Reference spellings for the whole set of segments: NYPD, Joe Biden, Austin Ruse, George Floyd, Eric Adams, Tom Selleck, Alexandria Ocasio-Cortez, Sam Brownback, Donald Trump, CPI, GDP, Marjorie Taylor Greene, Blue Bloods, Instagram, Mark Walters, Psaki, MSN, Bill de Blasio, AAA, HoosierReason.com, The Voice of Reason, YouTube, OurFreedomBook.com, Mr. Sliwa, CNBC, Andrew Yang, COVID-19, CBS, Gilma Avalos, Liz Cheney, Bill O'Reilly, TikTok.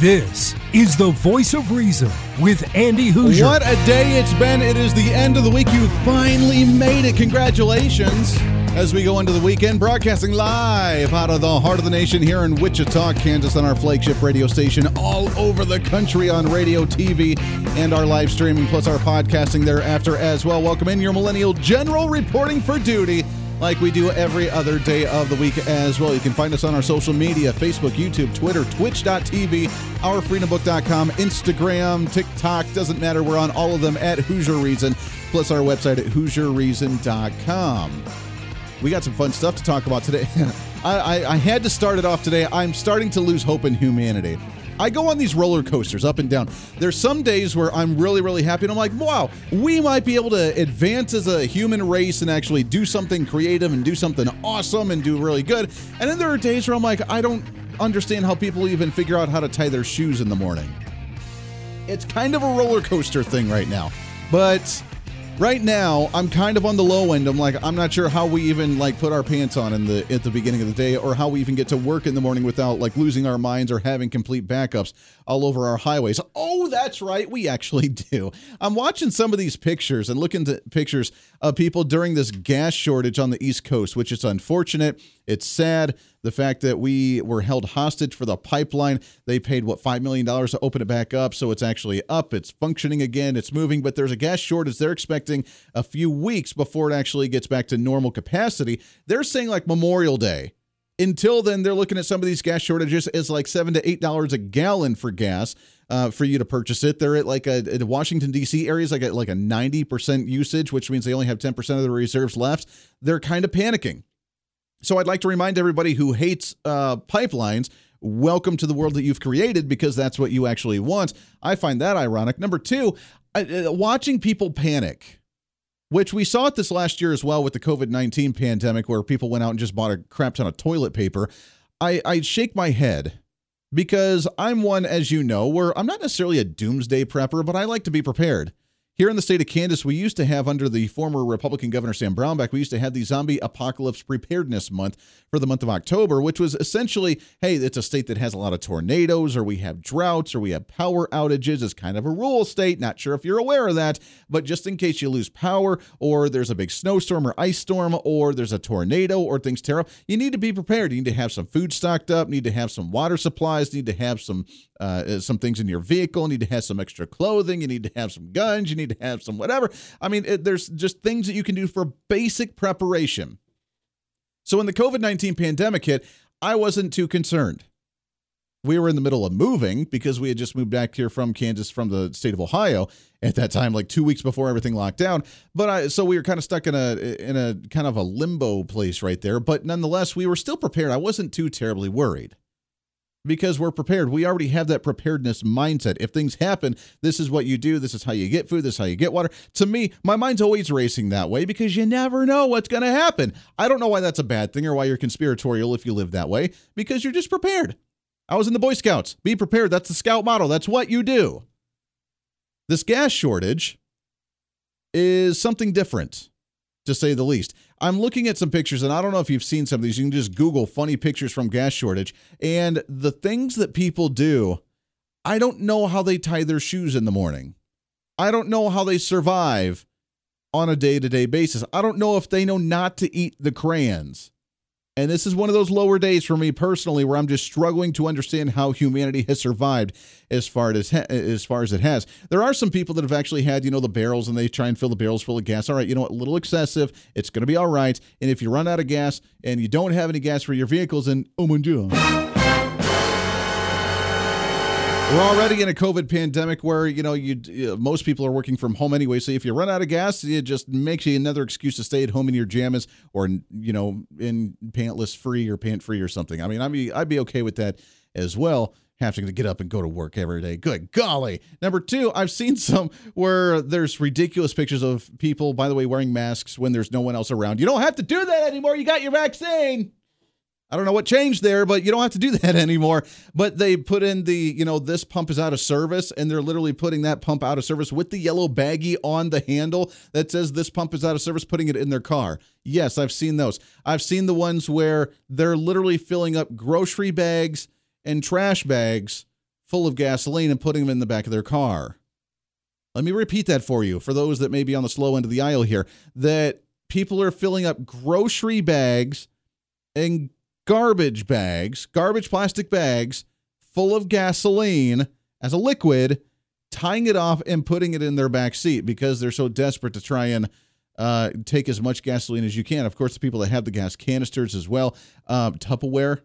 This is The Voice of Reason with Andy Hoosier. What a day it's been. It is the end of the week. You finally made it. Congratulations. As we go into the weekend, broadcasting live out of the heart of the nation here in Wichita, Kansas, on our flagship radio station, all over the country on radio, TV, and our live streaming, plus our podcasting thereafter as well. Welcome in your Millennial General reporting for duty, like we do every other day of the week as well. You can find us on our social media, Facebook, YouTube, Twitter, Twitch.tv, OurFreedomBook.com, Instagram, TikTok, doesn't matter. We're on all of them at Hoosier Reason, plus our website at HoosierReason.com. We got some fun stuff to talk about today. I had to start it off today. I'm starting to lose hope in humanity. I go on these roller coasters up and down. There's some days where I'm really, really happy, and I'm like, wow, we might be able to advance as a human race and actually do something creative and do something awesome and do really good. And then there are days where I'm like, I don't understand how people even figure out how to tie their shoes in the morning. It's kind of a roller coaster thing right now. But right now, I'm kind of on the low end. I'm like, I'm not sure how we even like put our pants on at the beginning of the day, or how we even get to work in the morning without like losing our minds or having complete backups all over our highways. Oh, that's right. We actually do. I'm watching some of these pictures and looking at pictures of people during this gas shortage on the East Coast, which is unfortunate. It's sad. The fact that we were held hostage for the pipeline. They paid, what, $5 million to open it back up, so it's actually up. It's functioning again. It's moving, but there's a gas shortage. They're expecting a few weeks before it actually gets back to normal capacity. They're saying, like, Memorial Day. Until then, they're looking at some of these gas shortages as, like, $7 to $8 a gallon for gas for you to purchase it. They're at, like, in Washington, D.C. areas, like a 90% usage, which means they only have 10% of the reserves left. They're kind of panicking. So I'd like to remind everybody who hates pipelines, welcome to the world that you've created, because that's what you actually want. I find that ironic. Number two, watching people panic, which we saw it this last year as well with the COVID-19 pandemic, where people went out and just bought a crap ton of toilet paper. I shake my head because I'm one, as you know, where I'm not necessarily a doomsday prepper, but I like to be prepared. Here in the state of Kansas, we used to have, under the former Republican governor, Sam Brownback, we used to have the Zombie Apocalypse Preparedness Month for the month of October, which was essentially, hey, it's a state that has a lot of tornadoes, or we have droughts, or we have power outages. It's kind of a rural state. Not sure if you're aware of that, but just in case you lose power, or there's a big snowstorm or ice storm, or there's a tornado, or things tear up, you need to be prepared. You need to have some food stocked up, need to have some water supplies, need to have some things in your vehicle, need to have some extra clothing, you need to have some guns, you need to have some whatever. I mean, there's just things that you can do for basic preparation. So when the COVID-19 pandemic hit, I wasn't too concerned. We were in the middle of moving because we had just moved back here from Kansas, from the state of Ohio at that time, like 2 weeks before everything locked down. But so we were kind of stuck in a kind of a limbo place right there. But nonetheless, we were still prepared. I wasn't too terribly worried, because we're prepared. We already have that preparedness mindset. If things happen, this is what you do. This is how you get food. This is how you get water. To me, my mind's always racing that way, because you never know what's going to happen. I don't know why that's a bad thing, or why you're conspiratorial if you live that way, because you're just prepared. I was in the Boy Scouts. Be prepared. That's the Scout motto. That's what you do. This gas shortage is something different, to say the least. I'm looking at some pictures, and I don't know if you've seen some of these. You can just Google funny pictures from gas shortage, and the things that people do, I don't know how they tie their shoes in the morning. I don't know how they survive on a day-to-day basis. I don't know if they know not to eat the crayons. And this is one of those lower days for me personally, where I'm just struggling to understand how humanity has survived as far as it has. There are some people that have actually had, you know, the barrels, and they try and fill the barrels full of gas. All right, you know what? A little excessive. It's going to be all right. And if you run out of gas and you don't have any gas for your vehicles, and oh my God. We're already in a COVID pandemic where, you know, most people are working from home anyway. So if you run out of gas, it just makes you another excuse to stay at home in your jammies, or, you know, in pantless free or pant free or something. I mean, I'd be okay with that as well. having to get up and go to work every day. Good golly. Number two, I've seen some where there's ridiculous pictures of people, by the way, wearing masks when there's no one else around. You don't have to do that anymore. You got your vaccine. I don't know what changed there, but you don't have to do that anymore. But they put in the, you know, this pump is out of service, and they're literally putting that pump out of service with the yellow baggie on the handle that says this pump is out of service, putting it in their car. Yes, I've seen those. I've seen the ones where they're literally filling up grocery bags and trash bags full of gasoline and putting them in the back of their car. Let me repeat that for you, for those that may be on the slow end of the aisle here, that people are filling up grocery bags and garbage bags, garbage plastic bags full of gasoline as a liquid, tying it off and putting it in their back seat because they're so desperate to try and take as much gasoline as you can. Of course, the people that have the gas canisters as well, Tupperware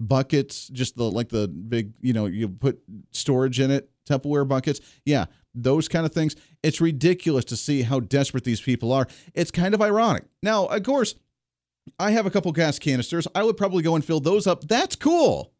buckets, just the big, you know, you put storage in it, Tupperware buckets. Yeah, those kind of things. It's ridiculous to see how desperate these people are. It's kind of ironic. Now, of course, I have a couple gas canisters. I would probably go and fill those up. That's cool.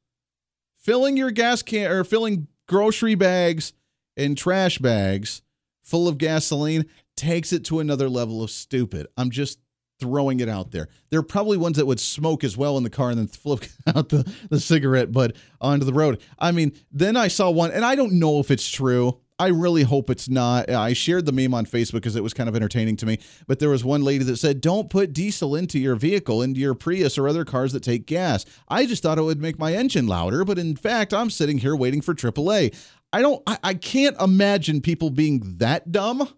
Filling your gas can or filling grocery bags and trash bags full of gasoline takes it to another level of stupid. I'm just throwing it out there. There are probably ones that would smoke as well in the car and then flip out the cigarette butt onto the road. I mean, then I saw one, and I don't know if it's true. I really hope it's not. I shared the meme on Facebook because it was kind of entertaining to me. But there was one lady that said, don't put diesel into your vehicle, into your Prius or other cars that take gas. I just thought it would make my engine louder. But in fact, I'm sitting here waiting for AAA. I can't imagine people being that dumb.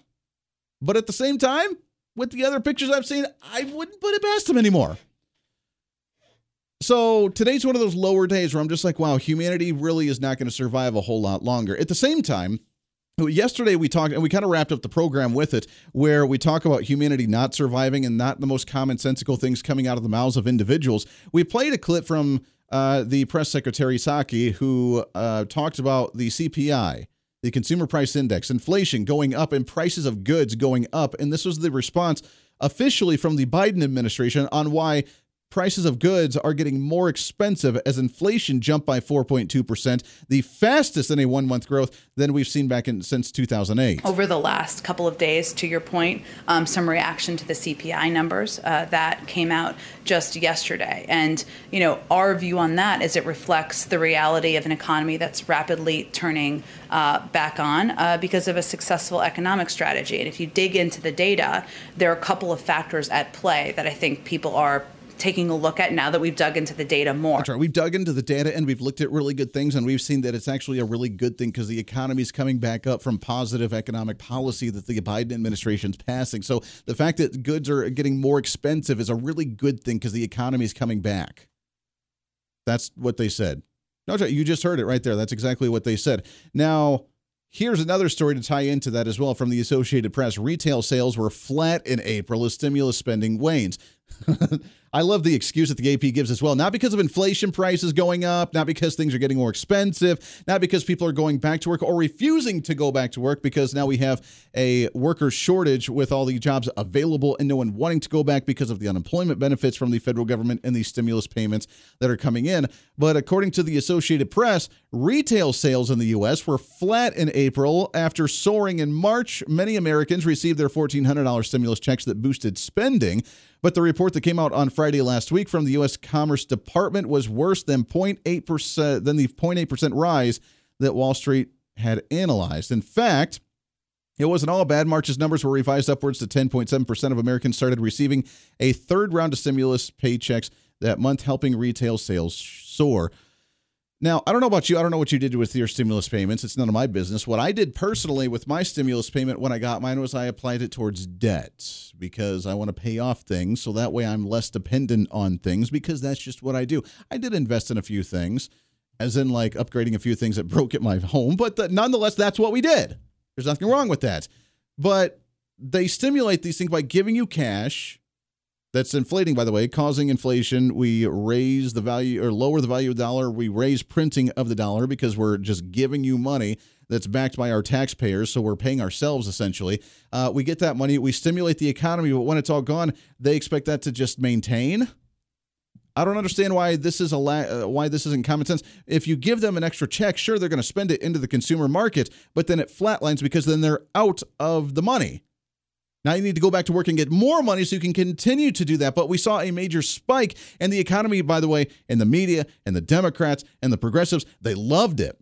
But at the same time, with the other pictures I've seen, I wouldn't put it past them anymore. So today's one of those lower days where I'm just like, wow, humanity really is not going to survive a whole lot longer. At the same time, yesterday we talked, and we kind of wrapped up the program with it, where we talk about humanity not surviving and not the most commonsensical things coming out of the mouths of individuals. We played a clip from the press secretary, Psaki, who talked about the CPI, the Consumer Price Index, inflation going up and prices of goods going up. And this was the response officially from the Biden administration on why prices of goods are getting more expensive as inflation jumped by 4.2%, the fastest in a 1-month growth than we've seen back since 2008. Over the last couple of days, to your point, some reaction to the CPI numbers that came out just yesterday. And, you know, our view on that is it reflects the reality of an economy that's rapidly turning back on because of a successful economic strategy. And if you dig into the data, there are a couple of factors at play that I think people are taking a look at now that we've dug into the data more. That's right. We've dug into the data and we've looked at really good things, and we've seen that it's actually a really good thing because the economy is coming back up from positive economic policy that the Biden administration's passing. So the fact that goods are getting more expensive is a really good thing because the economy is coming back. That's what they said. No, you just heard it right there. That's exactly what they said. Now, here's another story to tie into that as well from the Associated Press. Retail sales were flat in April as stimulus spending wanes. I love the excuse that the AP gives as well. Not because of inflation prices going up, not because things are getting more expensive, not because people are going back to work or refusing to go back to work because now we have a worker shortage with all the jobs available and no one wanting to go back because of the unemployment benefits from the federal government and the stimulus payments that are coming in. But according to the Associated Press, retail sales in the U.S. were flat in April after soaring in March. Many Americans received their $1,400 stimulus checks that boosted spending. But the report that came out on Friday last week from the U.S. Commerce Department was worse than the 0.8% rise that Wall Street had analyzed. In fact, it wasn't all bad. March's numbers were revised upwards to 10.7% of Americans started receiving a third round of stimulus paychecks that month, helping retail sales soar. Now, I don't know about you. I don't know what you did with your stimulus payments. It's none of my business. What I did personally with my stimulus payment when I got mine was I applied it towards debt because I want to pay off things. So that way I'm less dependent on things because that's just what I do. I did invest in a few things, as in like upgrading a few things that broke at my home. But nonetheless, that's what we did. There's nothing wrong with that. But they stimulate these things by giving you cash. That's inflating, by the way, causing inflation. We raise the value or lower the value of the dollar. We raise printing of the dollar because we're just giving you money that's backed by our taxpayers. So we're paying ourselves, essentially. We get that money. We stimulate the economy. But when it's all gone, they expect that to just maintain. I don't understand why this is why this isn't common sense. If you give them an extra check, sure, they're going to spend it into the consumer market, but then it flatlines because then they're out of the money. Now you need to go back to work and get more money so you can continue to do that. But we saw a major spike in the economy, by the way, and the media and the Democrats and the progressives, they loved it.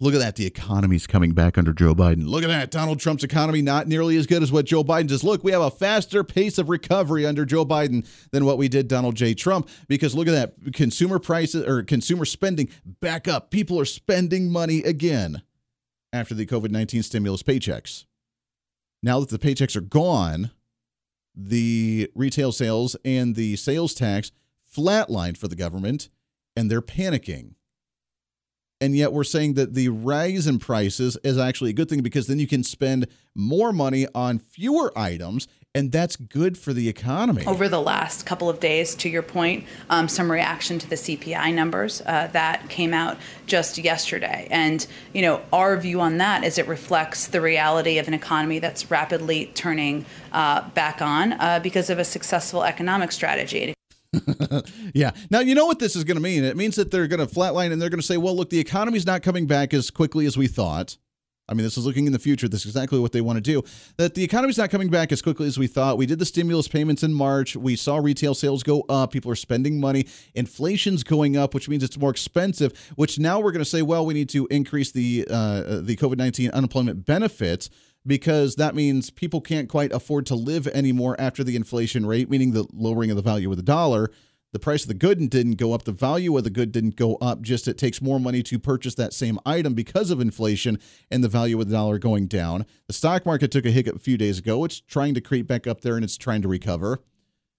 Look at that. The economy's coming back under Joe Biden. Look at that. Donald Trump's economy not nearly as good as what Joe Biden does. Look, we have a faster pace of recovery under Joe Biden than what we did Donald J. Trump, because look at that. Consumer prices or consumer spending back up. People are spending money again after the COVID-19 stimulus paychecks. Now that the paychecks are gone, the retail sales and the sales tax flatlined for the government, and they're panicking. And yet we're saying that the rise in prices is actually a good thing because then you can spend more money on fewer items, and that's good for the economy. Over the last couple of days, to your point, some reaction to the CPI numbers that came out just yesterday. And, you know, our view on that is it reflects the reality of an economy that's rapidly turning back on because of a successful economic strategy. Yeah. Now, you know what this is going to mean? It means that they're going to flatline and they're going to say, well, look, the economy's not coming back as quickly as we thought. I mean, this is looking in the future. This is exactly what they want to do, that the economy's not coming back as quickly as we thought. We did the stimulus payments in March. We saw retail sales go up. People are spending money. Inflation's going up, which means it's more expensive, which now we're going to say, well, we need to increase the COVID-19 unemployment benefits, because that means people can't quite afford to live anymore after the inflation rate, meaning the lowering of the value of the dollar. The price of the good didn't go up. The value of the good didn't go up. Just it takes more money to purchase that same item because of inflation and the value of the dollar going down. The stock market took a hiccup a few days ago. It's trying to creep back up there, and it's trying to recover.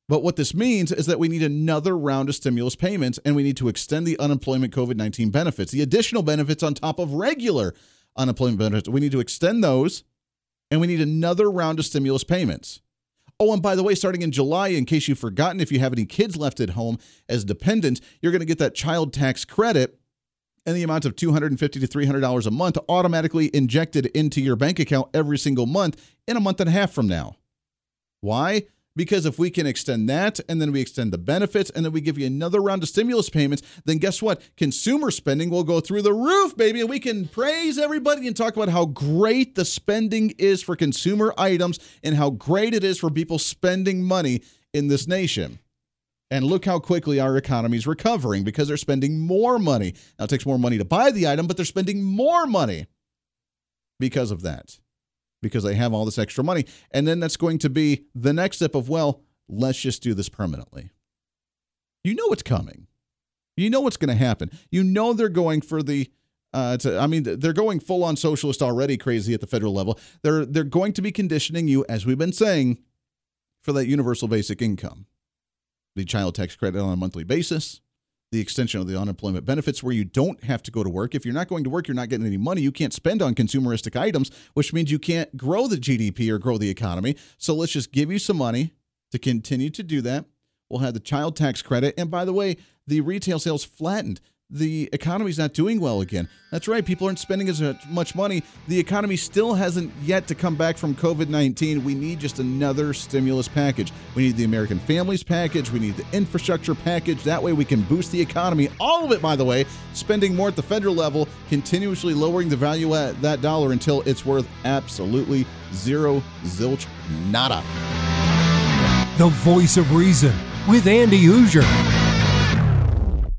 But what this means is that we need another round of stimulus payments, and we need to extend the unemployment COVID-19 benefits, the additional benefits on top of regular unemployment benefits. We need to extend those. And we need another round of stimulus payments. Oh, and by the way, starting in July, in case you've forgotten, if you have any kids left at home as dependents, you're going to get that child tax credit and the amount of $250 to $300 a month automatically injected into your bank account every single month in a month and a half from now. Why? Because if we can extend that, and then we extend the benefits, and then we give you another round of stimulus payments, then guess what? Consumer spending will go through the roof, baby. And we can praise everybody and talk about how great the spending is for consumer items and how great it is for people spending money in this nation. And look how quickly our economy is recovering because they're spending more money. Now, it takes more money to buy the item, but they're spending more money because of that. Because they have all this extra money. And then that's going to be the next step of, well, let's just do this permanently. You know what's coming. You know what's going to happen. You know they're going for the, they're going full on socialist already, crazy at the federal level. They're going to be conditioning you, as we've been saying, for that universal basic income. The child tax credit on a monthly basis. The extension of the unemployment benefits where you don't have to go to work. If you're not going to work, you're not getting any money. You can't spend on consumeristic items, which means you can't grow the GDP or grow the economy. So let's just give you some money to continue to do that. We'll have the child tax credit. And by the way, the retail sales flattened. The economy's not doing well again. That's right. People aren't spending as much money. The economy still hasn't yet to come back from COVID-19. We need just another stimulus package. We need the American Families Package. We need the infrastructure package. That way we can boost the economy. All of it, by the way, spending more at the federal level, continuously lowering the value at that dollar until it's worth absolutely zero, zilch, nada. The Voice of Reason with Andy Hoosier.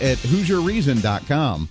at HoosierReason.com.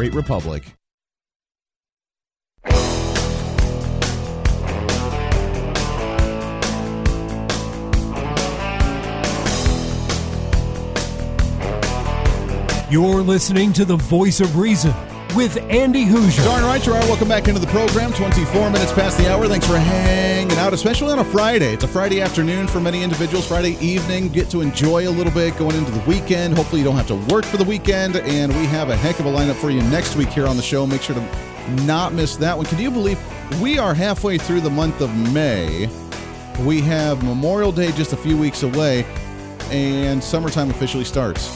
republic. You're listening to The Voice of Reason with Andy Hoosier. Darn right you are. Welcome back into the program. 24 minutes past the hour. Thanks for hanging out, especially on a Friday. It's a Friday afternoon for many individuals, Friday evening. Get to enjoy a little bit going into the weekend. Hopefully you don't have to work for the weekend, and we have a heck of a lineup for you next week here on the show. Make sure to not miss that one. Can you believe we are halfway through the month of May? We have Memorial Day just a few weeks away, and summertime officially starts.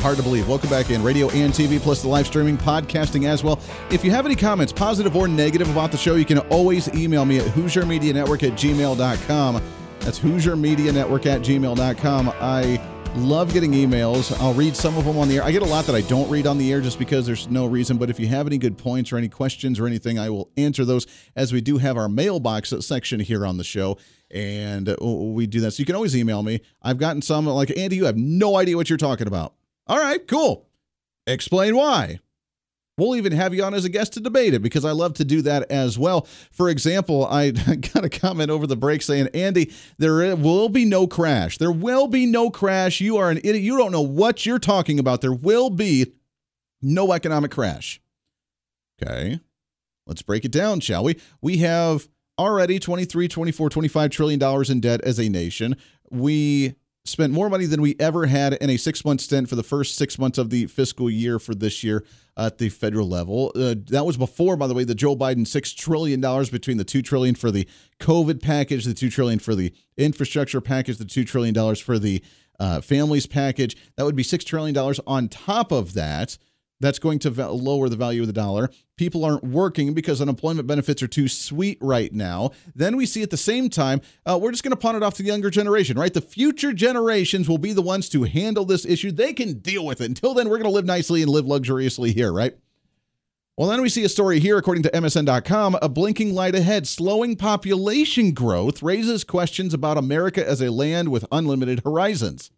Hard to believe. Welcome back in. Radio and TV, plus the live streaming, podcasting as well. If you have any comments, positive or negative, about the show, you can always email me at HoosierMediaNetwork@gmail.com. That's HoosierMediaNetwork@gmail.com. I love getting emails. I'll read some of them on the air. I get a lot that I don't read on the air just because there's no reason. But if you have any good points or any questions or anything, I will answer those, as we do have our mailbox section here on the show. And we do that. So you can always email me. I've gotten some like, Andy, you have no idea what you're talking about. All right, cool. Explain why. We'll even have you on as a guest to debate it, because I love to do that as well. For example, I got a comment over the break saying, Andy, there will be no crash. There will be no crash. You are an idiot. You don't know what you're talking about. There will be no economic crash. Okay, let's break it down, shall we? We have already $23, $24, $25 trillion in debt as a nation. We spent more money than we ever had in a 6-month stint for the first 6 months of the fiscal year for this year at the federal level. That was before, by the way, the Joe Biden $6 trillion between the $2 trillion for the COVID package, the $2 trillion for the infrastructure package, the $2 trillion for the families package. That would be $6 trillion on top of that. That's going to lower the value of the dollar. People aren't working because unemployment benefits are too sweet right now. Then we see at the same time, we're just going to pawn it off to the younger generation, right? The future generations will be the ones to handle this issue. They can deal with it. Until then, we're going to live nicely and live luxuriously here, right? Well, then we see a story here, according to MSN.com, a blinking light ahead. Slowing population growth raises questions about America as a land with unlimited horizons.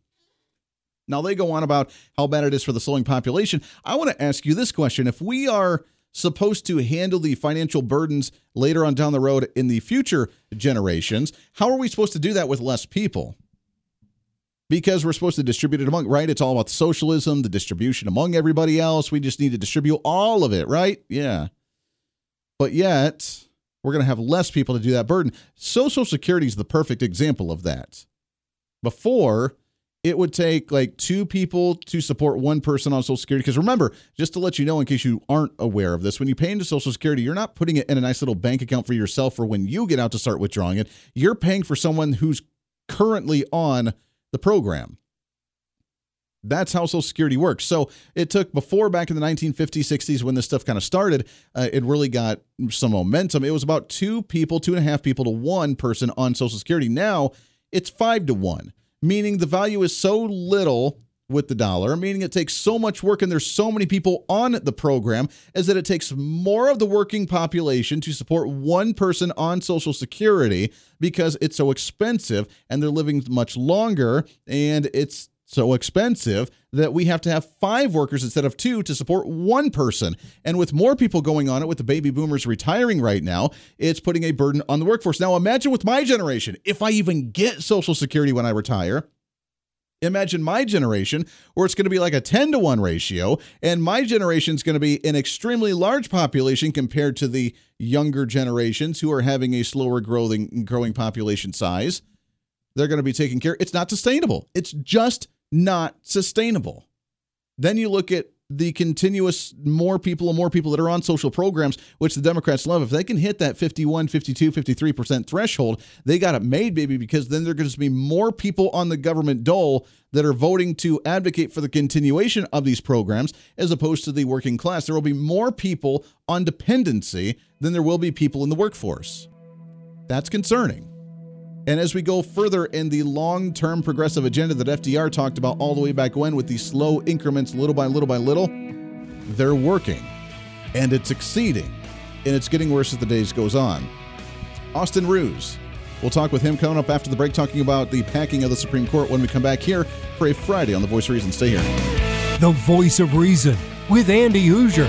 Now, they go on about how bad it is for the slowing population. I want to ask you this question. If we are supposed to handle the financial burdens later on down the road in the future generations, how are we supposed to do that with less people? Because we're supposed to distribute it among, right? It's all about socialism, the distribution among everybody else. We just need to distribute all of it, right? Yeah. But yet, we're going to have less people to do that burden. Social Security is the perfect example of that. Before, it would take like two people to support one person on Social Security. Because remember, just to let you know, in case you aren't aware of this, when you pay into Social Security, you're not putting it in a nice little bank account for yourself for when you get out to start withdrawing it. You're paying for someone who's currently on the program. That's how Social Security works. So it took before, back in the 1950s, 60s, when this stuff kind of started, it really got some momentum. It was about two and a half people to one person on Social Security. Now it's 5 to 1. Meaning the value is so little with the dollar, meaning it takes so much work and there's so many people on the program, is that it takes more of the working population to support one person on Social Security because it's so expensive and they're living much longer, and it's so expensive that we have to have 5 workers instead of 2 to support one person. And with more people going on it, with the baby boomers retiring right now, it's putting a burden on the workforce. Now, imagine with my generation, if I even get Social Security when I retire, Imagine my generation, where it's going to be like a 10-to-1 ratio, and my generation's going to be an extremely large population compared to the younger generations who are having a slower growing population size. They're going to be taken care of. It's not sustainable. It's just not sustainable. Then you look at the continuous more people that are on social programs, which the Democrats love. If they can hit that 51, 52, 53% threshold, they got it made, baby, because then there are going to be more people on the government dole that are voting to advocate for the continuation of these programs as opposed to the working class. There will be more people on dependency than there will be people in the workforce. That's concerning. And as we go further in the long-term progressive agenda that FDR talked about all the way back when, with these slow increments, little by little by little, they're working, and it's succeeding, and it's getting worse as the days goes on. Austin Ruse, we'll talk with him coming up after the break, talking about the packing of the Supreme Court when we come back here for a Friday on The Voice of Reason. Stay here. The Voice of Reason with Andy Hoosier.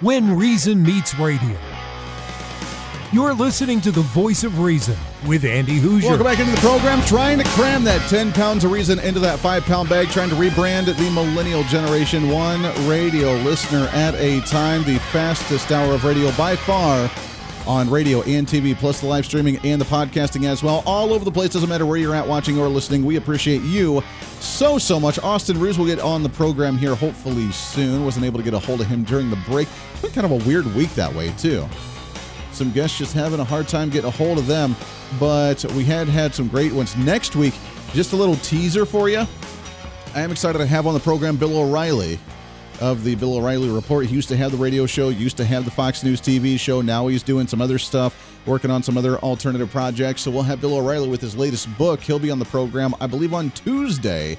When reason meets radio. You're listening to The Voice of Reason with Andy Hoosier. Welcome back into the program. Trying to cram that 10 pounds of reason into that 5-pound bag, trying to rebrand the millennial generation, one radio listener at a time, the fastest hour of radio by far on radio and TV, plus the live streaming and the podcasting as well. All over the place, doesn't matter where you're at watching or listening. We appreciate you so much. Austin Ruse will get on the program here hopefully soon. Wasn't able to get a hold of him during the break. It's been kind of a weird week that way, too. Some guests just having a hard time getting a hold of them, but we had some great ones. Next week, just a little teaser for you. I am excited to have on the program Bill O'Reilly of the Bill O'Reilly Report. He used to have the radio show, used to have the Fox News TV show. Now he's doing some other stuff, working on some other alternative projects. So we'll have Bill O'Reilly with his latest book. He'll be on the program, I believe, on Tuesday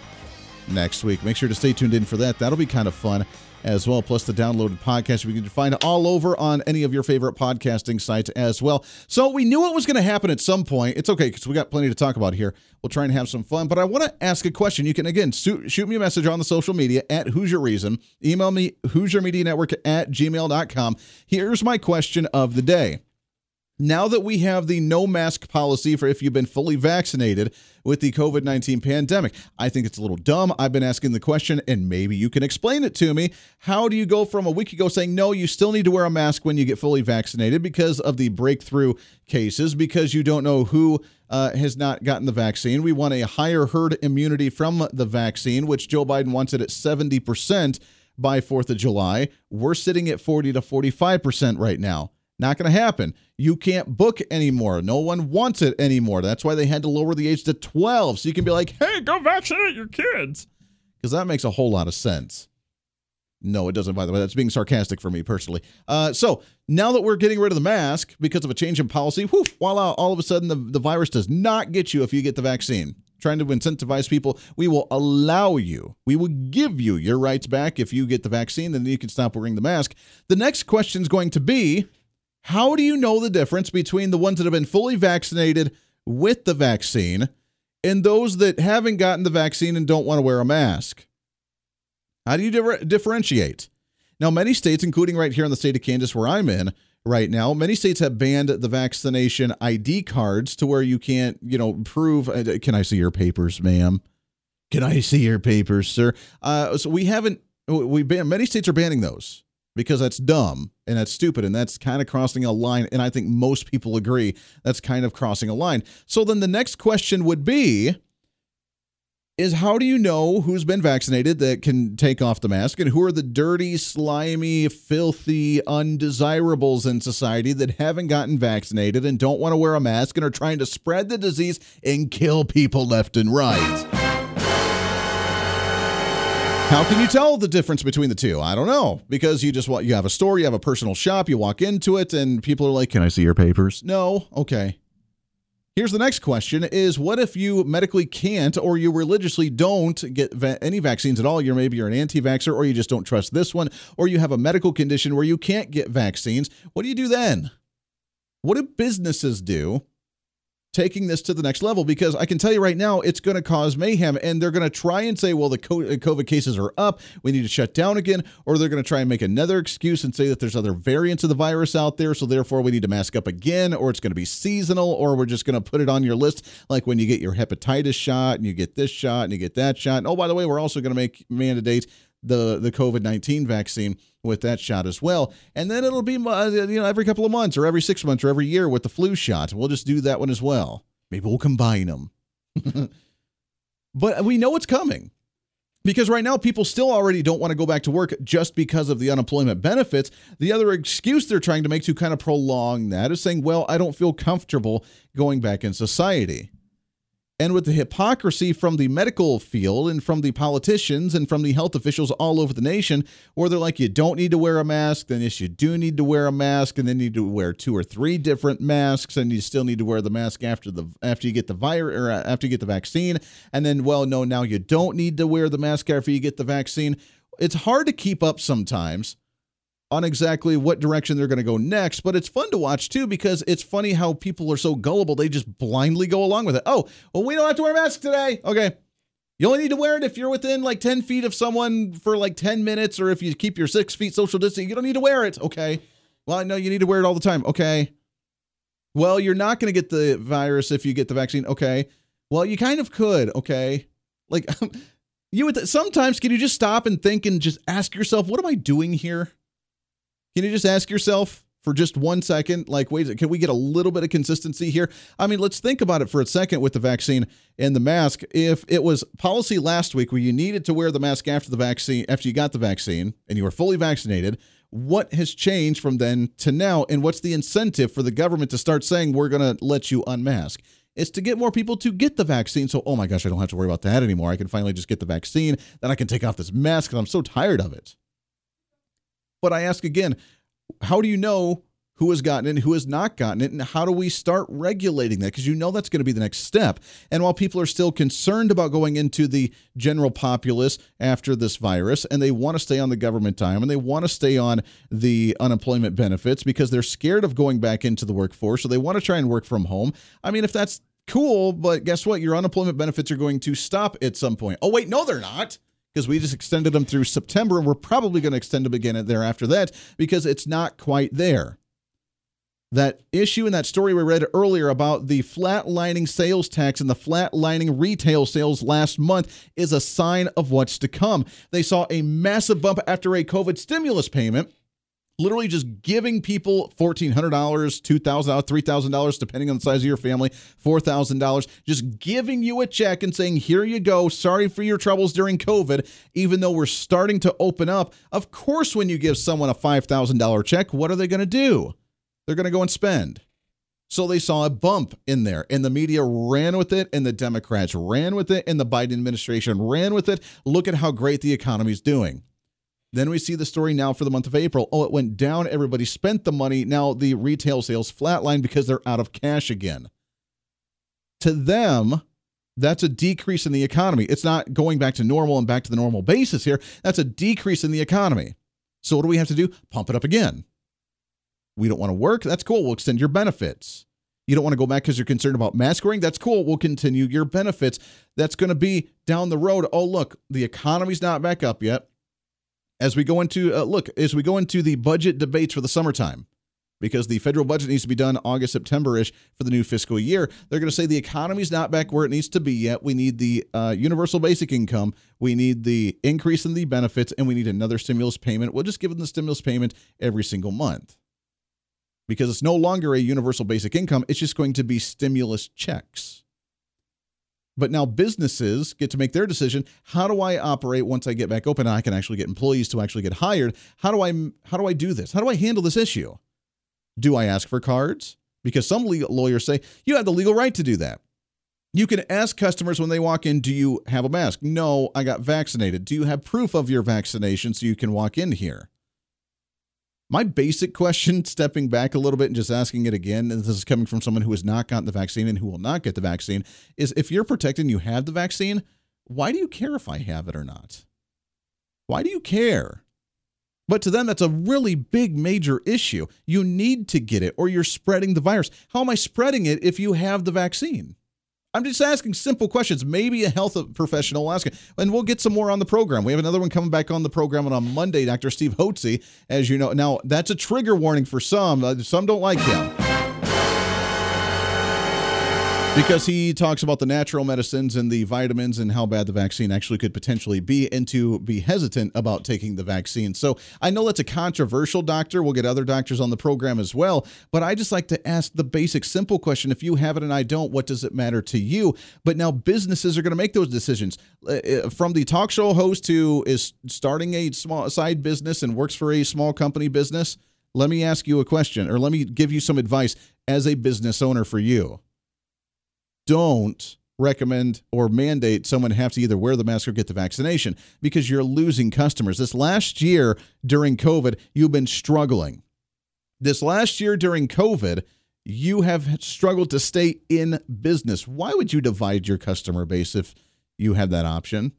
next week. Make sure to stay tuned in for that. That'll be kind of fun as well, plus the downloaded podcast we can find all over on any of your favorite podcasting sites as well. So we knew it was going to happen at some point. It's okay, because we got plenty to talk about here. We'll try and have some fun, but I want to ask a question. You can, again, shoot me a message on the social media at Hoosier Reason. Email me, HoosierMediaNetwork@gmail.com. Here's my question of the day. Now that we have the no mask policy for if you've been fully vaccinated with the COVID-19 pandemic, I think it's a little dumb. I've been asking the question, and maybe you can explain it to me. How do you go from a week ago saying, no, you still need to wear a mask when you get fully vaccinated because of the breakthrough cases, because you don't know who has not gotten the vaccine? We want a higher herd immunity from the vaccine, which Joe Biden wants it at 70% by 4th of July. We're sitting at 40 to 45% right now. Not going to happen. You can't book anymore. No one wants it anymore. That's why they had to lower the age to 12. So you can be like, hey, go vaccinate your kids. Because that makes a whole lot of sense. No, it doesn't, by the way. That's being sarcastic for me personally. So now that we're getting rid of the mask because of a change in policy, whoof, voila, all of a sudden the virus does not get you if you get the vaccine. Trying to incentivize people, we will allow you, we will give you your rights back if you get the vaccine, then you can stop wearing the mask. The next question is going to be, how do you know the difference between the ones that have been fully vaccinated with the vaccine and those that haven't gotten the vaccine and don't want to wear a mask? How do you differentiate? Now, many states, including right here in the state of Kansas where I'm in right now, many states have banned the vaccination ID cards to where you can't, prove, can I see your papers, ma'am? Can I see your papers, sir? So we haven't We ban, many states are banning those because that's dumb and that's stupid and that's kind of crossing a line. And I think most people agree that's kind of crossing a line. So then the next question would be, is how do you know who's been vaccinated that can take off the mask, and who are the dirty, slimy, filthy undesirables in society that haven't gotten vaccinated and don't want to wear a mask and are trying to spread the disease and kill people left and right? How can you tell the difference between the two? I don't know, because you have a store, you have a personal shop, you walk into it and people are like, "Can I see your papers?" No. Okay. Here's the next question is, what if you medically can't or you religiously don't get any vaccines at all? Maybe you're an anti-vaxxer, or you just don't trust this one, or you have a medical condition where you can't get vaccines. What do you do then? What do businesses do taking this to the next level? Because I can tell you right now, it's going to cause mayhem, and they're going to try and say, well, the COVID cases are up, we need to shut down again, or they're going to try and make another excuse and say that there's other variants of the virus out there, so therefore we need to mask up again, or it's going to be seasonal, or we're just going to put it on your list, like when you get your hepatitis shot and you get this shot and you get that shot. And, oh, by the way, we're also going to mandate the COVID-19 vaccine with that shot as well. And then it'll be, every couple of months or every 6 months or every year with the flu shot. We'll just do that one as well. Maybe we'll combine them. But we know it's coming, because right now people still already don't want to go back to work just because of the unemployment benefits. The other excuse they're trying to make to kind of prolong that is saying, well, I don't feel comfortable going back in society. And with the hypocrisy from the medical field and from the politicians and from the health officials all over the nation, where they're like, you don't need to wear a mask, then yes, you do need to wear a mask, and then you need to wear 2 or 3 different masks, and you still need to wear the mask after you get the virus or after you get the vaccine, and then, well, no, now you don't need to wear the mask after you get the vaccine. It's hard to keep up sometimes on exactly what direction they're going to go next, but it's fun to watch too, because it's funny how people are so gullible, they just blindly go along with it. Oh, well, we don't have to wear masks today. Okay. You only need to wear it if you're within like 10 feet of someone for like 10 minutes, or if you keep your 6 feet social distance, you don't need to wear it. Okay. Well, I know you need to wear it all the time. Okay. Well, you're not going to get the virus if you get the vaccine. Okay. Well, you kind of could. Okay. Like sometimes can you just stop and think and just ask yourself, what am I doing here? Can you just ask yourself for just 1 second, like, wait, can we get a little bit of consistency here? I mean, let's think about it for a second with the vaccine and the mask. If it was policy last week where you needed to wear the mask after the vaccine, after you got the vaccine and you were fully vaccinated, what has changed from then to now? And what's the incentive for the government to start saying, we're going to let you unmask? It's to get more people to get the vaccine. So, oh my gosh, I don't have to worry about that anymore. I can finally just get the vaccine. Then I can take off this mask because I'm so tired of it. But I ask again, how do you know who has gotten it and who has not gotten it? And how do we start regulating that? Because that's going to be the next step. And while people are still concerned about going into the general populace after this virus, and they want to stay on the government dime and they want to stay on the unemployment benefits because they're scared of going back into the workforce, so they want to try and work from home. I mean, if that's cool, but guess what? Your unemployment benefits are going to stop at some point. Oh, wait, no, they're not, because we just extended them through September, and we're probably going to extend them again after that, because it's not quite there. That issue in that story we read earlier about the flatlining sales tax and the flatlining retail sales last month is a sign of what's to come. They saw a massive bump after a COVID stimulus payment, literally just giving people $1,400, $2,000, $3,000, depending on the size of your family, $4,000, just giving you a check and saying, here you go, sorry for your troubles during COVID, even though we're starting to open up. Of course, when you give someone a $5,000 check, what are they going to do? They're going to go and spend. So they saw a bump in there, and the media ran with it, and the Democrats ran with it, and the Biden administration ran with it. Look at how great the economy's doing. Then we see the story now for the month of April. Oh, it went down. Everybody spent the money. Now the retail sales flatline because they're out of cash again. To them, that's a decrease in the economy. It's not going back to normal and back to the normal basis here. That's a decrease in the economy. So what do we have to do? Pump it up again. We don't want to work. That's cool. We'll extend your benefits. You don't want to go back because you're concerned about mask wearing. That's cool. We'll continue your benefits. That's going to be down the road. Oh, look, the economy's not back up yet. As we go into the budget debates for the summertime, because the federal budget needs to be done August, September-ish for the new fiscal year. They're going to say the economy's not back where it needs to be yet. We need the universal basic income. We need the increase in the benefits, and we need another stimulus payment. We'll just give them the stimulus payment every single month because it's no longer a universal basic income. It's just going to be stimulus checks. But now businesses get to make their decision. How do I operate once I get back open? I can actually get employees to actually get hired. How do I do this? How do I handle this issue? Do I ask for cards? Because some lawyers say you have the legal right to do that. You can ask customers when they walk in, do you have a mask? No, I got vaccinated. Do you have proof of your vaccination so you can walk in here? My basic question, stepping back a little bit and just asking it again, and this is coming from someone who has not gotten the vaccine and who will not get the vaccine, is if you're protected and you have the vaccine, why do you care if I have it or not? Why do you care? But to them, that's a really big, major issue. You need to get it or you're spreading the virus. How am I spreading it if you have the vaccine? I'm just asking simple questions. Maybe a health professional will ask it. And we'll get some more on the program. We have another one coming back on the program on Monday, Dr. Steve Hoetze, as you know. Now, that's a trigger warning for some. Some don't like him because he talks about the natural medicines and the vitamins and how bad the vaccine actually could potentially be, and to be hesitant about taking the vaccine. So I know that's a controversial doctor. We'll get other doctors on the program as well. But I just like to ask the basic, simple question. If you have it and I don't, what does it matter to you? But now businesses are going to make those decisions. From the talk show host who is starting a small side business and works for a small company business, let me ask you a question, or let me give you some advice as a business owner for you. Don't recommend or mandate someone have to either wear the mask or get the vaccination because you're losing customers. This last year during COVID, you've been struggling. This last year during COVID, you have struggled to stay in business. Why would you divide your customer base if you had that option?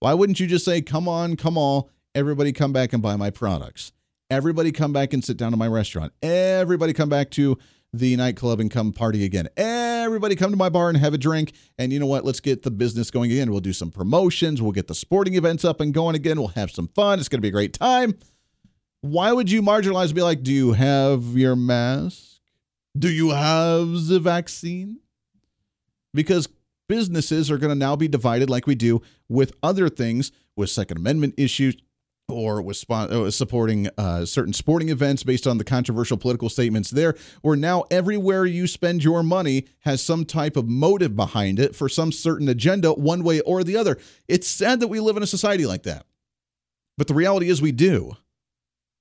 Why wouldn't you just say, come on, come all, everybody come back and buy my products. Everybody come back and sit down at my restaurant. Everybody come back to the nightclub and come party again. Everybody come to my bar and have a drink. And you know what? Let's get the business going again. We'll do some promotions. We'll get the sporting events up and going again. We'll have some fun. It's going to be a great time. Why would you marginalize and be like, do you have your mask? Do you have the vaccine? Because businesses are going to now be divided like we do with other things, with Second Amendment issues, or was supporting certain sporting events based on the controversial political statements there, where now everywhere you spend your money has some type of motive behind it for some certain agenda, one way or the other. It's sad that we live in a society like that. But the reality is we do.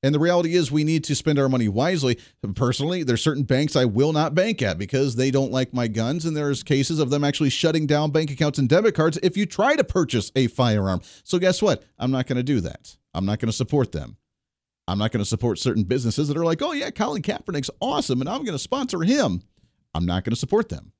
And the reality is we need to spend our money wisely. Personally, there's certain banks I will not bank at because they don't like my guns. And there's cases of them actually shutting down bank accounts and debit cards if you try to purchase a firearm. So guess what? I'm not going to do that. I'm not going to support them. I'm not going to support certain businesses that are like, oh, yeah, Colin Kaepernick's awesome, and I'm going to sponsor him. I'm not going to support them.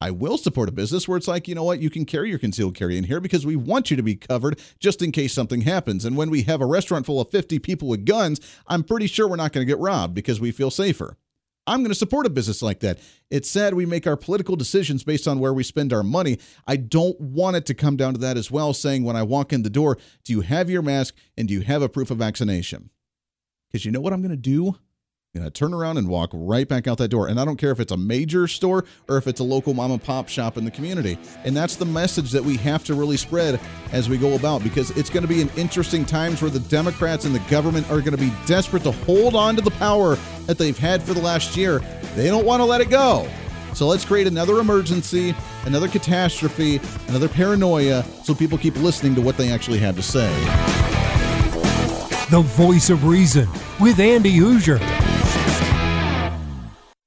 I will support a business where it's like, you know what, you can carry your concealed carry in here because we want you to be covered just in case something happens. And when we have a restaurant full of 50 people with guns, I'm pretty sure we're not going to get robbed because we feel safer. I'm going to support a business like that. It's sad we make our political decisions based on where we spend our money. I don't want it to come down to that as well, saying when I walk in the door, do you have your mask and do you have a proof of vaccination? Because you know what I'm going to do? I'm going to turn around and walk right back out that door. And I don't care if it's a major store or if it's a local mom and pop shop in the community. And that's the message that we have to really spread as we go about, because it's going to be an interesting times where the Democrats and the government are going to be desperate to hold on to the power that they've had for the last year. They don't want to let it go. So let's create another emergency, another catastrophe, another paranoia, so people keep listening to what they actually had to say. The Voice of Reason with Andy Hoosier.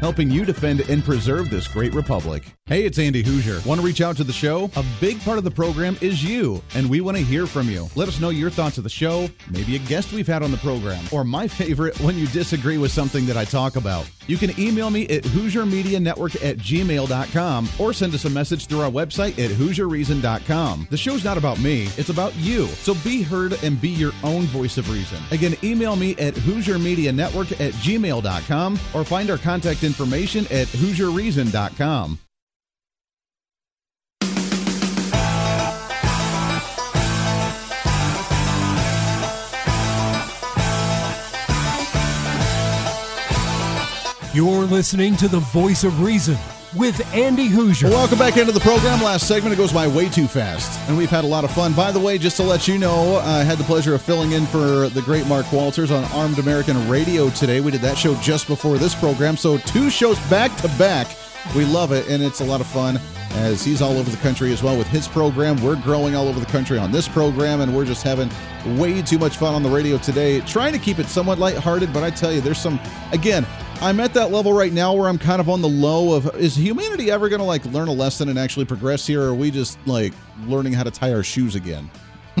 helping you defend and preserve this great republic. Hey, it's Andy Hoosier. Want to reach out to the show? A big part of the program is you, and we want to hear from you. Let us know your thoughts of the show, maybe a guest we've had on the program, or my favorite, when you disagree with something that I talk about. You can email me at HoosierMediaNetwork@gmail.com or send us a message through our website at HoosierReason.com. The show's not about me, it's about you. So be heard and be your own voice of reason. Again, email me at HoosierMediaNetwork@gmail.com or find our contact information at HoosierReason.com. You're listening to The Voice of Reason with Andy Hoosier. Welcome back into the program. Last segment, it goes by way too fast, and we've had a lot of fun. By the way, just to let you know, I had the pleasure of filling in for the great Mark Walters on Armed American Radio today. We did that show just before this program, so two shows back to back. We love it, and it's a lot of fun as he's all over the country as well with his program. We're growing all over the country on this program, and we're just having way too much fun on the radio today, trying to keep it somewhat lighthearted, but I tell you, there's some, again, I'm at that level right now where I'm kind of on the low of, is humanity ever going to like learn a lesson and actually progress here, or are we just like learning how to tie our shoes again?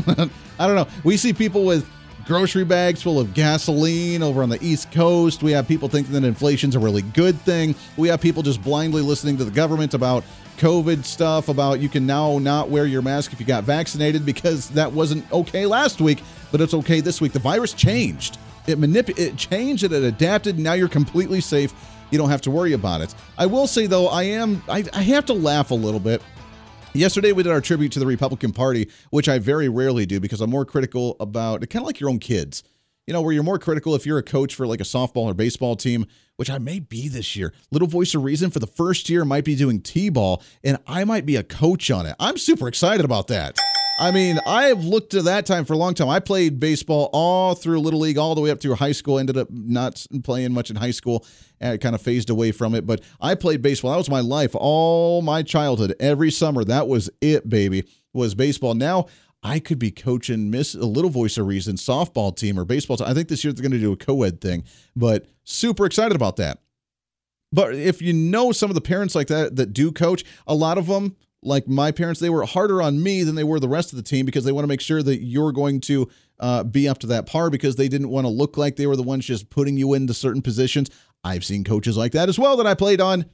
I don't know. We see people with grocery bags full of gasoline over on the East Coast. We have people thinking that inflation's a really good thing. We have people just blindly listening to the government about COVID stuff, about you can now not wear your mask if you got vaccinated because that wasn't okay last week, but it's okay this week. The virus changed. It changed, it adapted, and now you're completely safe. You don't have to worry about it. I will say, though, I have to laugh a little bit. Yesterday, we did our tribute to the Republican Party, which I very rarely do because I'm more critical about, kind of like your own kids, you know, where you're more critical if you're a coach for like a softball or baseball team, which I may be this year. Little Voice of Reason for the first year might be doing T-ball, and I might be a coach on it. I'm super excited about that. I mean, I have looked to that time for a long time. I played baseball all through Little League, all the way up through high school. Ended up not playing much in high school, and I kind of phased away from it. But I played baseball. That was my life, all my childhood. Every summer, that was it, baby, was baseball. Now I could be coaching a Little Voice of Reason softball team or baseball team. I think this year they're going to do a co-ed thing, but super excited about that. But if you know some of the parents like that do coach, a lot of them, like my parents, they were harder on me than they were the rest of the team because they want to make sure that you're going to be up to that par because they didn't want to look like they were the ones just putting you into certain positions. I've seen coaches like that as well that I played on.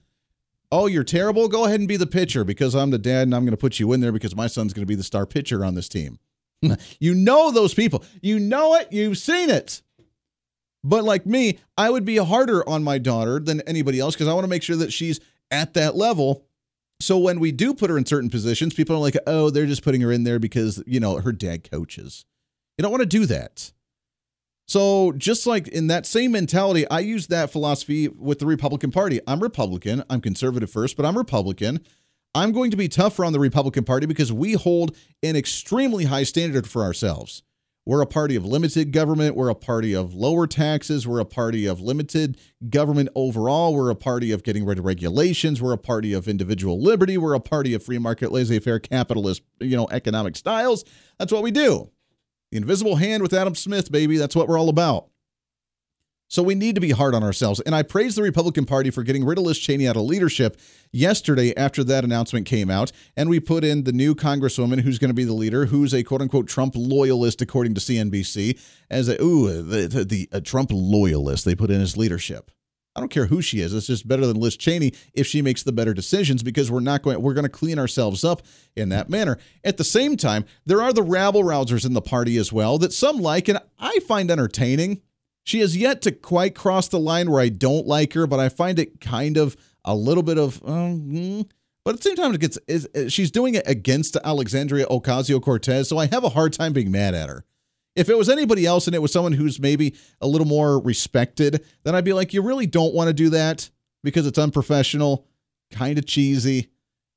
Oh, you're terrible. Go ahead and be the pitcher because I'm the dad and I'm going to put you in there because my son's going to be the star pitcher on this team. You know those people. You know it. You've seen it. But like me, I would be harder on my daughter than anybody else because I want to make sure that she's at that level. So when we do put her in certain positions, people are like, oh, they're just putting her in there because, you know, her dad coaches. You don't want to do that. So just like in that same mentality, I use that philosophy with the Republican Party. I'm Republican. I'm conservative first, but I'm Republican. I'm going to be tougher on the Republican Party because we hold an extremely high standard for ourselves. We're a party of limited government. We're a party of lower taxes. We're a party of limited government overall. We're a party of getting rid of regulations. We're a party of individual liberty. We're a party of free market, laissez-faire, capitalist, economic styles. That's what we do. The invisible hand with Adam Smith, baby. That's what we're all about. So we need to be hard on ourselves. And I praise the Republican Party for getting rid of Liz Cheney out of leadership yesterday after that announcement came out. And we put in the new congresswoman who's going to be the leader, who's a quote-unquote Trump loyalist, according to CNBC, as a Trump loyalist they put in as leadership. I don't care who she is. It's just better than Liz Cheney if she makes the better decisions because we're going to clean ourselves up in that manner. At the same time, there are the rabble-rousers in the party as well that some like and I find entertaining. She has yet to quite cross the line where I don't like her, but I find it kind of a little bit of, but at the same time, it gets she's doing it against Alexandria Ocasio-Cortez, so I have a hard time being mad at her. If it was anybody else and it was someone who's maybe a little more respected, then I'd be like, you really don't want to do that because it's unprofessional, kind of cheesy.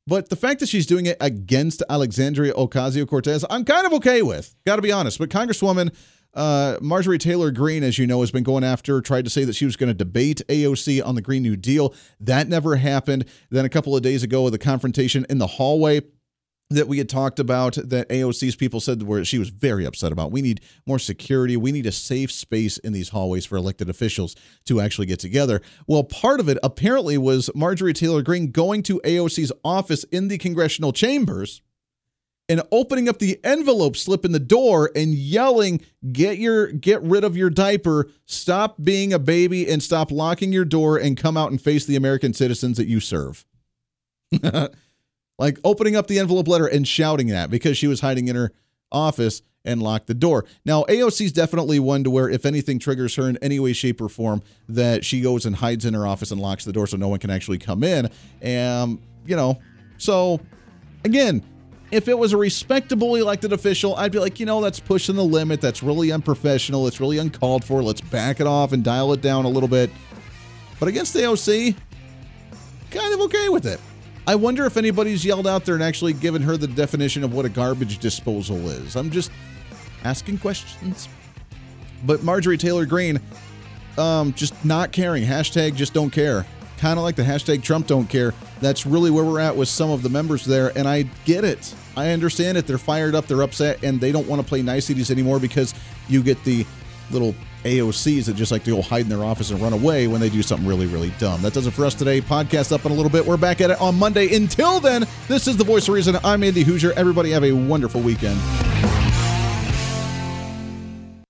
But the fact that she's doing it against Alexandria Ocasio-Cortez, I'm kind of okay with, got to be honest. But Congresswoman Marjorie Taylor Greene, as you know, has been going after, tried to say that she was going to debate AOC on the Green New Deal. That never happened. Then a couple of days ago, the confrontation in the hallway that we had talked about, that AOC's people said where she was very upset about. We need more security. We need a safe space in these hallways for elected officials to actually get together. Well, part of it apparently was Marjorie Taylor Greene going to AOC's office in the congressional chambers and opening up the envelope slip in the door and yelling, get rid of your diaper, stop being a baby, and stop locking your door, and come out and face the American citizens that you serve. Like opening up the envelope letter and shouting that because she was hiding in her office and locked the door. Now, AOC's definitely one to where if anything triggers her in any way, shape, or form, that she goes and hides in her office and locks the door so no one can actually come in. You know, so again, if it was a respectable elected official, I'd be like, you know, that's pushing the limit. That's really unprofessional. It's really uncalled for. Let's back it off and dial it down a little bit. But against the AOC, kind of okay with it. I wonder if anybody's yelled out there and actually given her the definition of what a garbage disposal is. I'm just asking questions. But Marjorie Taylor Greene, just not caring. Hashtag just don't care. Kind of like the hashtag Trump don't care. That's really where we're at with some of the members there. And I get it. I understand it. They're fired up. They're upset. And they don't want to play niceties anymore because you get the little AOCs that just like to go hide in their office and run away when they do something really, really dumb. That does it for us today. Podcast up in a little bit. We're back at it on Monday. Until then, this is The Voice of Reason. I'm Andy Hoosier. Everybody have a wonderful weekend.